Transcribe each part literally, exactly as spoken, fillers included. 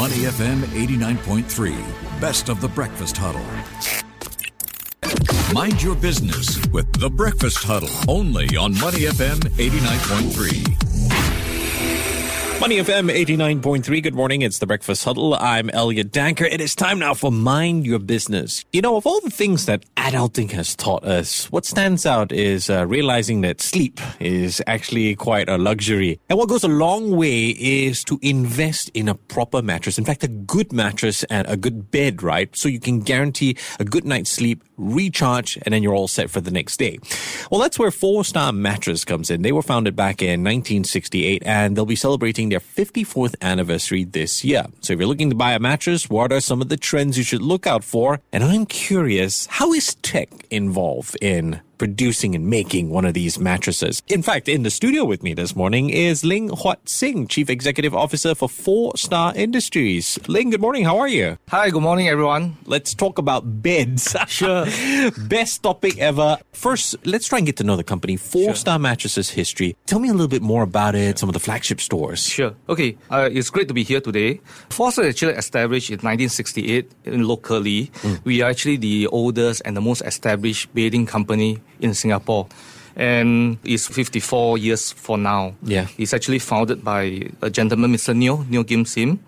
Money F M eighty-nine point three, best of the breakfast huddle. Mind your business with the breakfast huddle, only on Money F M eighty-nine point three. Money F M eighty-nine point three, good morning, it's the breakfast huddle. I'm Elliot Danker. It is time now for Mind Your Business. You know, of all the things that adulting has taught us, what stands out is uh, realizing that sleep is actually quite a luxury. And what goes a long way is to invest in a proper mattress. In fact, a good mattress and a good bed, right? So you can guarantee a good night's sleep, recharge, and then you're all set for the next day. Well, that's where Four Star Mattress comes in. They were founded back in nineteen sixty-eight, and they'll be celebrating their fifty-fourth anniversary this year. So if you're looking to buy a mattress, what are some of the trends you should look out for? And I'm curious, how is tech involved in producing and making one of these mattresses? In fact, in the studio with me this morning is Ling Huat Sing, Chief Executive Officer for Four Star Industries. Ling, good morning. How are you? Hi, good morning, everyone. Let's talk about beds. Sure. Best topic ever. First, let's try and get to know the company, Four sure. Star Mattress's history. Tell me a little bit more about it, some of the flagship stores. Sure. Okay, uh, it's great to be here today. Four Star actually established in nineteen sixty-eight locally. Mm. We are actually the oldest and the most established bedding company in Singapore, and it's fifty-four years for now. Yeah. It's actually founded by a gentleman, Mister Neo, Neo Gim Sim.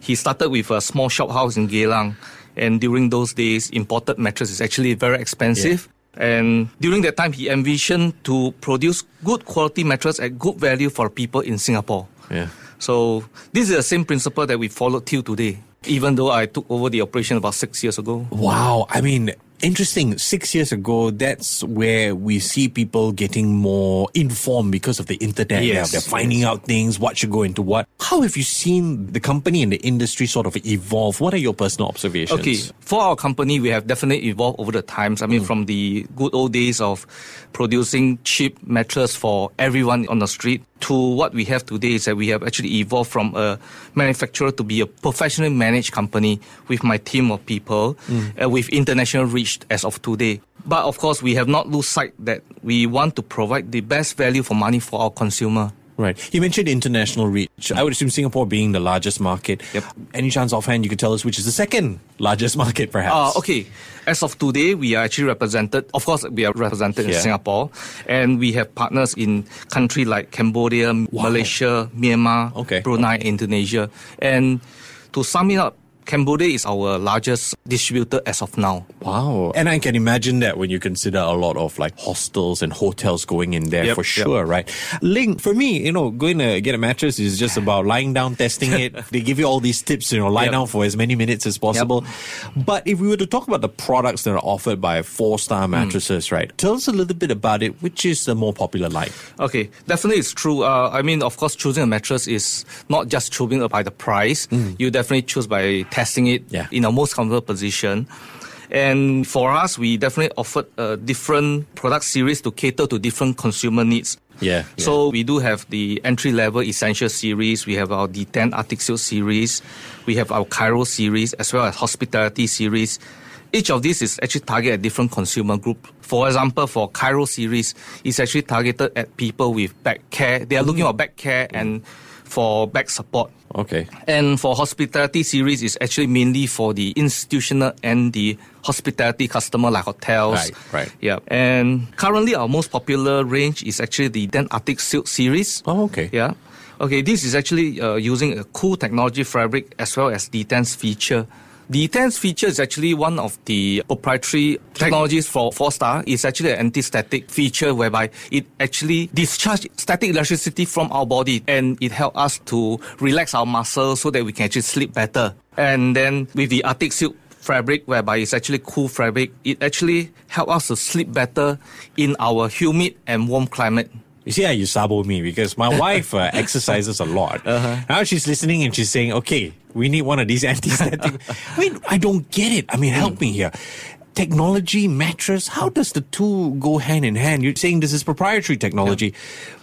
He started with a small shop house in Geylang, and during those days, imported mattress is actually very expensive. Yeah. And during that time, he envisioned to produce good quality mattress at good value for people in Singapore. Yeah. So this is the same principle that we followed till today, even though I took over the operation about six years ago. Wow. I mean, interesting. Six years ago, that's where we see people getting more informed because of the internet. Yes. They're finding out things, what should go into what. How have you seen the company and the industry sort of evolve? What are your personal observations? Okay. For our company, we have definitely evolved over the times. I mean, mm. from the good old days of producing cheap mattress for everyone on the street to what we have today is that we have actually evolved from a manufacturer to be a professionally managed company with my team of people, mm. uh, with international reach as of today. But of course, we have not lost sight that we want to provide the best value for money for our consumer. Right. You mentioned international reach. I would assume Singapore being the largest market. Yep. Any chance offhand you could tell us which is the second largest market, perhaps? Uh, okay. As of today, we are actually represented. Of course, we are represented yeah. in Singapore. And we have partners in countries like Cambodia, wow. Malaysia, Myanmar, okay. Brunei, okay. Indonesia. And to sum it up, Cambodia is our largest distributor as of now. Wow. And I can imagine that when you consider a lot of like hostels and hotels going in there, yep, for sure, yep. right? Ling, for me, you know, going to get a mattress is just about lying down, testing it. They give you all these tips, you know, lie yep. down for as many minutes as possible. Yep. But if we were to talk about the products that are offered by Four Star Mattresses, mm. right? Tell us a little bit about it. Which is the more popular line? Okay, definitely it's true. Uh, I mean, of course, choosing a mattress is not just choosing by the price. Mm. You definitely choose by testing it yeah. in a most comfortable position. And for us, we definitely offered a different product series to cater to different consumer needs. Yeah, yeah. So we do have the entry-level essential series. We have our D ten Arctic Seal series. We have our Cairo series as well as hospitality series. Each of these is actually targeted at different consumer group. For example, for Cairo series, it's actually targeted at people with back care. They are mm-hmm. looking for back care and for back support. Okay. And for hospitality series, it's actually mainly for the institutional and the hospitality customer like hotels. Right, right. Yeah. And currently our most popular range is actually the Den Arctic Silk series. Oh, okay. Yeah. Okay, this is actually uh, using a cool technology fabric as well as the T E N S feature. The T E N S feature is actually one of the proprietary technologies for Four Star. It's actually an anti-static feature whereby it actually discharges static electricity from our body, and it helps us to relax our muscles so that we can actually sleep better. And then with the Arctic Silk fabric, whereby it's actually cool fabric, it actually helps us to sleep better in our humid and warm climate. You see how you sabo me, because my wife uh, exercises a lot. Uh-huh. Now she's listening and she's saying, okay, we need one of these anti-static. I mean, I don't get it. I mean, help me here. technology, mattress, how does the two go hand in hand? You're saying this is proprietary technology.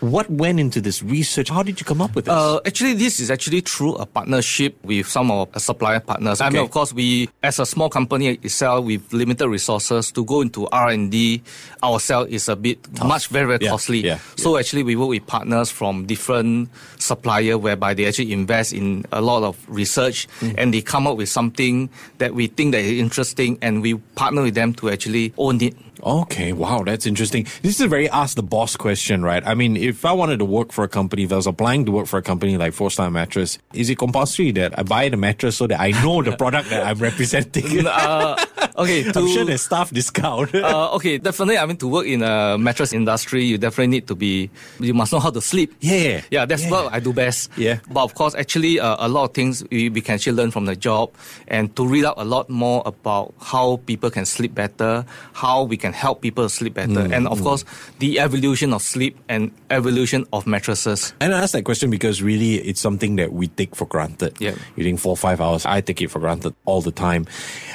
Yeah. What went into this research? How did you come up with this? Uh, actually, this is actually through a partnership with some of our supplier partners. Okay. I mean, of course, we, as a small company itself, with limited resources to go into R and D ourselves is a bit Tough. much very, very yeah. costly. Yeah. So yeah. actually, we work with partners from different suppliers whereby they actually invest in a lot of research mm. and they come up with something that we think that is interesting and we partner with them to actually own it. Okay, wow, that's interesting. This is a very ask the boss question, right? I mean, if I wanted to work for a company, if I was applying to work for a company like Four Star Mattress, is it compulsory that I buy the mattress so that I know the product that I'm representing? uh, okay, to, I'm sure there's staff discount. uh, okay, definitely. I mean, to work in a mattress industry, you definitely need to be, you must know how to sleep. Yeah. Yeah, that's yeah. what I do best. Yeah. But of course, actually, uh, a lot of things we, we can actually learn from the job and to read out a lot more about how people can sleep better, how we can and help people sleep better. Mm, and of mm. course, the evolution of sleep and evolution of mattresses. And I asked that question because really it's something that we take for granted. Yeah. You think four or five hours, I take it for granted all the time.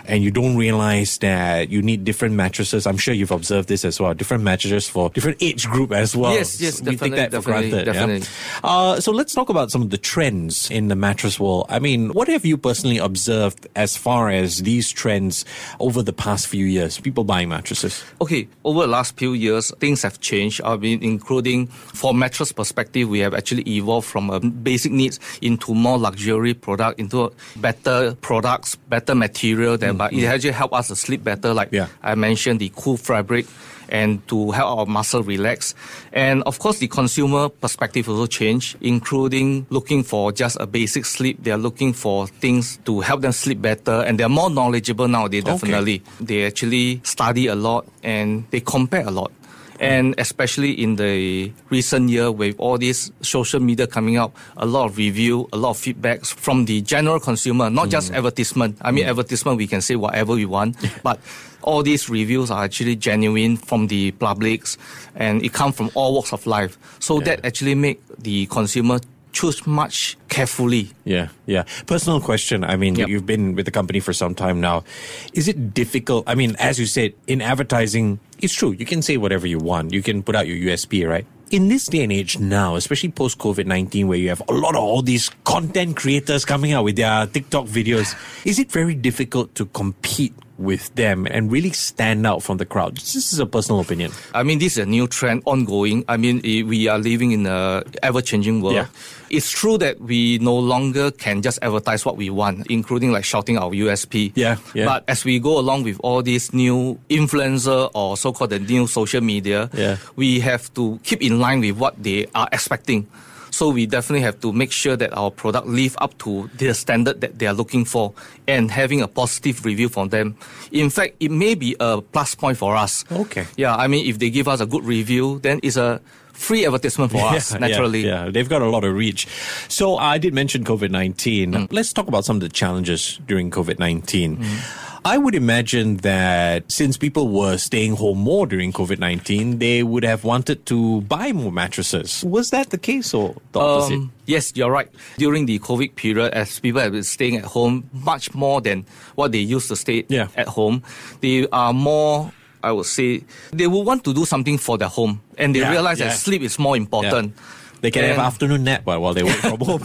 And you don't realize that you need different mattresses. I'm sure you've observed this as well. Different mattresses for different age group as well. Yes, yes, so definitely. We take that for granted. Definitely. Yeah? Uh, so let's talk about some of the trends in the mattress world. I mean, what have you personally observed as far as these trends over the past few years? People buying mattresses. Okay, over the last few years, things have changed. I mean, including for mattress perspective, we have actually evolved from a basic needs into more luxury product, into better products, better material. That, but mm-hmm. it actually help us to sleep better. Like yeah. I mentioned, the cool fabric. And to help our muscle relax. And of course, the consumer perspective also changed, including looking for just a basic sleep. They are looking for things to help them sleep better, and they are more knowledgeable nowadays, definitely. Okay. They actually study a lot, and they compare a lot. And especially in the recent year with all these social media coming up, a lot of review, a lot of feedbacks from the general consumer, not mm. just advertisement. I mean, mm. advertisement, we can say whatever we want, but all these reviews are actually genuine from the publics and it comes from all walks of life. So yeah. that actually make the consumer choose much carefully. Yeah, yeah. Personal question. I mean, yep. you've been with the company for some time now. Is it difficult? I mean, as you said, in advertising, it's true. You can say whatever you want. You can put out your U S P, right? In this day and age now, especially post-COVID nineteen, where you have a lot of all these content creators coming out with their TikTok videos, is it very difficult to compete with them and really stand out from the crowd? This is a personal opinion. I mean, this is a new trend, ongoing. I mean, we are living in an ever-changing world. Yeah. It's true that we no longer can just advertise what we want, including like shouting our U S P. Yeah, yeah. But as we go along with all these new influencer or so-called the new social media, yeah. we have to keep in line with what they are expecting. So we definitely have to make sure that our product live up to the standard that they are looking for and having a positive review from them. In fact, it may be a plus point for us. Okay. Yeah, I mean, if they give us a good review, then it's a free advertisement for yeah, us, naturally. Yeah, yeah, they've got a lot of reach. So I did mention COVID nineteen. Mm. Let's talk about some of the challenges during COVID nineteen. Mm. I would imagine that since people were staying home more during COVID nineteen, they would have wanted to buy more mattresses. Was that the case or the opposite? Um, yes, you're right. During the COVID period, as people have been staying at home much more than what they used to stay yeah. at home, they are more, I would say, they will want to do something for their home. And they yeah, realize yeah. that sleep is more important. Yeah. They can and have afternoon nap while they work from home.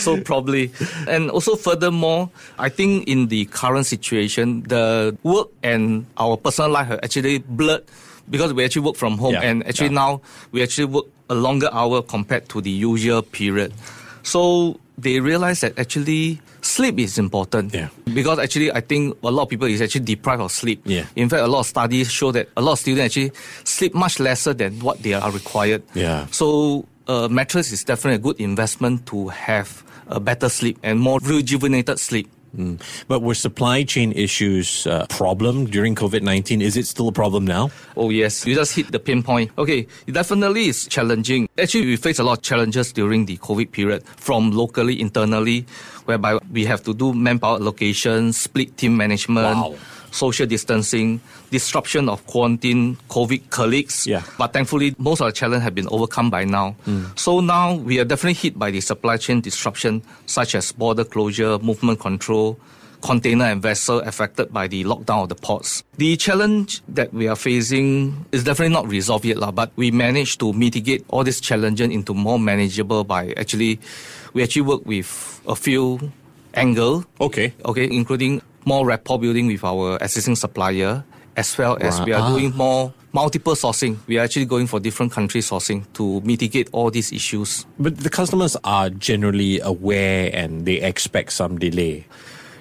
So probably. And also furthermore, I think in the current situation, the work and our personal life have actually blurred because we actually work from home. Yeah, and actually yeah. now we actually work a longer hour compared to the usual period. So they realize that actually sleep is important. Yeah. Because actually I think a lot of people is actually deprived of sleep. Yeah. In fact, a lot of studies show that a lot of students actually sleep much lesser than what they are required. Yeah. So a uh, mattress is definitely a good investment to have a better sleep and more rejuvenated sleep. Mm. But were supply chain issues a problem during COVID nineteen? Is it still a problem now? Oh, yes. You just hit the pinpoint. Okay, it definitely is challenging. Actually, we face a lot of challenges during the COVID period from locally, internally, whereby we have to do manpower allocation, split team management, wow. social distancing, disruption of quarantine, COVID colleagues. Yeah. But thankfully, most of the challenges have been overcome by now. Mm. So now we are definitely hit by the supply chain disruption, such as border closure, movement control, container and vessel affected by the lockdown of the ports. The challenge that we are facing is definitely not resolved yet, but we managed to mitigate all these challenges into more manageable by actually, we actually work with a few angles. Okay. Okay, including more rapport building with our existing supplier, as well as wow. we are doing more multiple sourcing. We are actually going for different country sourcing to mitigate all these issues. But the customers are generally aware and they expect some delay.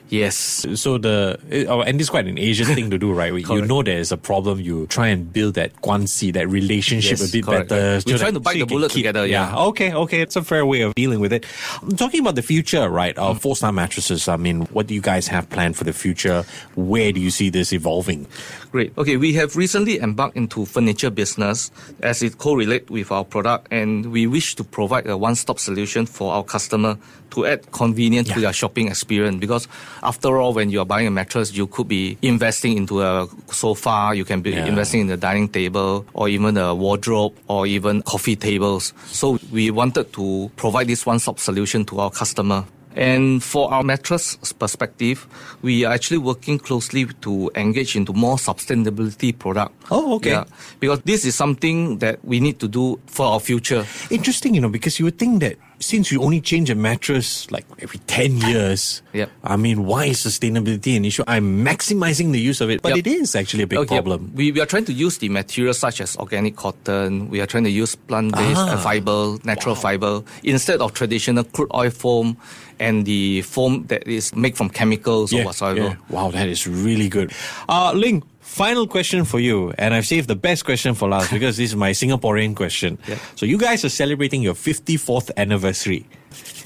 Yes. So the, and it's quite an Asian thing to do, right? You know there is a problem, you try and build that guanxi, that relationship yes, a bit correct. better. We're trying to bite so the bullet keep, together, yeah. yeah. Okay, okay. It's a fair way of dealing with it. I'm talking about the future, right? Uh, mm. Four Star Mattresses, I mean, what do you guys have planned for the future? Where do you see this evolving? Great. Okay, we have recently embarked into furniture business as it correlates with our product, and we wish to provide a one-stop solution for our customer to add convenience yeah. to their shopping experience, because after all, when you are buying a mattress, you could be investing into a sofa, you can be yeah. investing in the dining table, or even a wardrobe, or even coffee tables. So we wanted to provide this one-stop solution to our customer. And for our mattress perspective, we are actually working closely to engage into more sustainability product. Oh, okay. Yeah, because this is something that we need to do for our future. Interesting, you know, because you would think that since you only change a mattress like every ten years, yep. I mean, why is sustainability an issue? I'm maximizing the use of it, but yep. it is actually a big okay. problem. We, we are trying to use the materials such as organic cotton. We are trying to use plant-based ah. fiber, natural wow. fiber, instead of traditional crude oil foam and the foam that is made from chemicals yeah, or whatsoever. Yeah. Wow, that is really good. Uh, Ling, final question for you, and I've saved the best question for last because this is my Singaporean question. Yeah. So you guys are celebrating your fifty-fourth anniversary.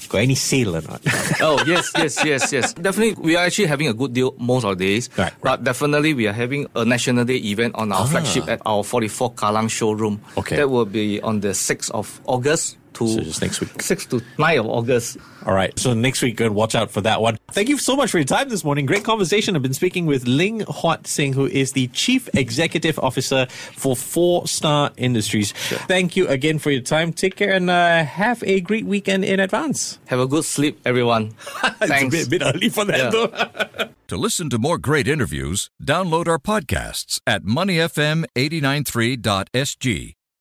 Got any sale or not? oh, yes, yes, yes, yes. Definitely, we are actually having a good deal most of the days. Right, right. But definitely, we are having a National Day event on our ah. flagship at our forty-four Kallang showroom. Okay. That will be on the sixth of August. So just next week. sixth to ninth of August. All right. So next week, good. Watch out for that one. Thank you so much for your time this morning. Great conversation. I've been speaking with Ling Huat Sing, who is the Chief Executive Officer for Four Star Industries. Sure. Thank you again for your time. Take care and uh, have a great weekend in advance. Have a good sleep, everyone. Thanks. It's a bit, bit early for that, yeah. though. To listen to more great interviews, download our podcasts at money f m eight nine three dot s g.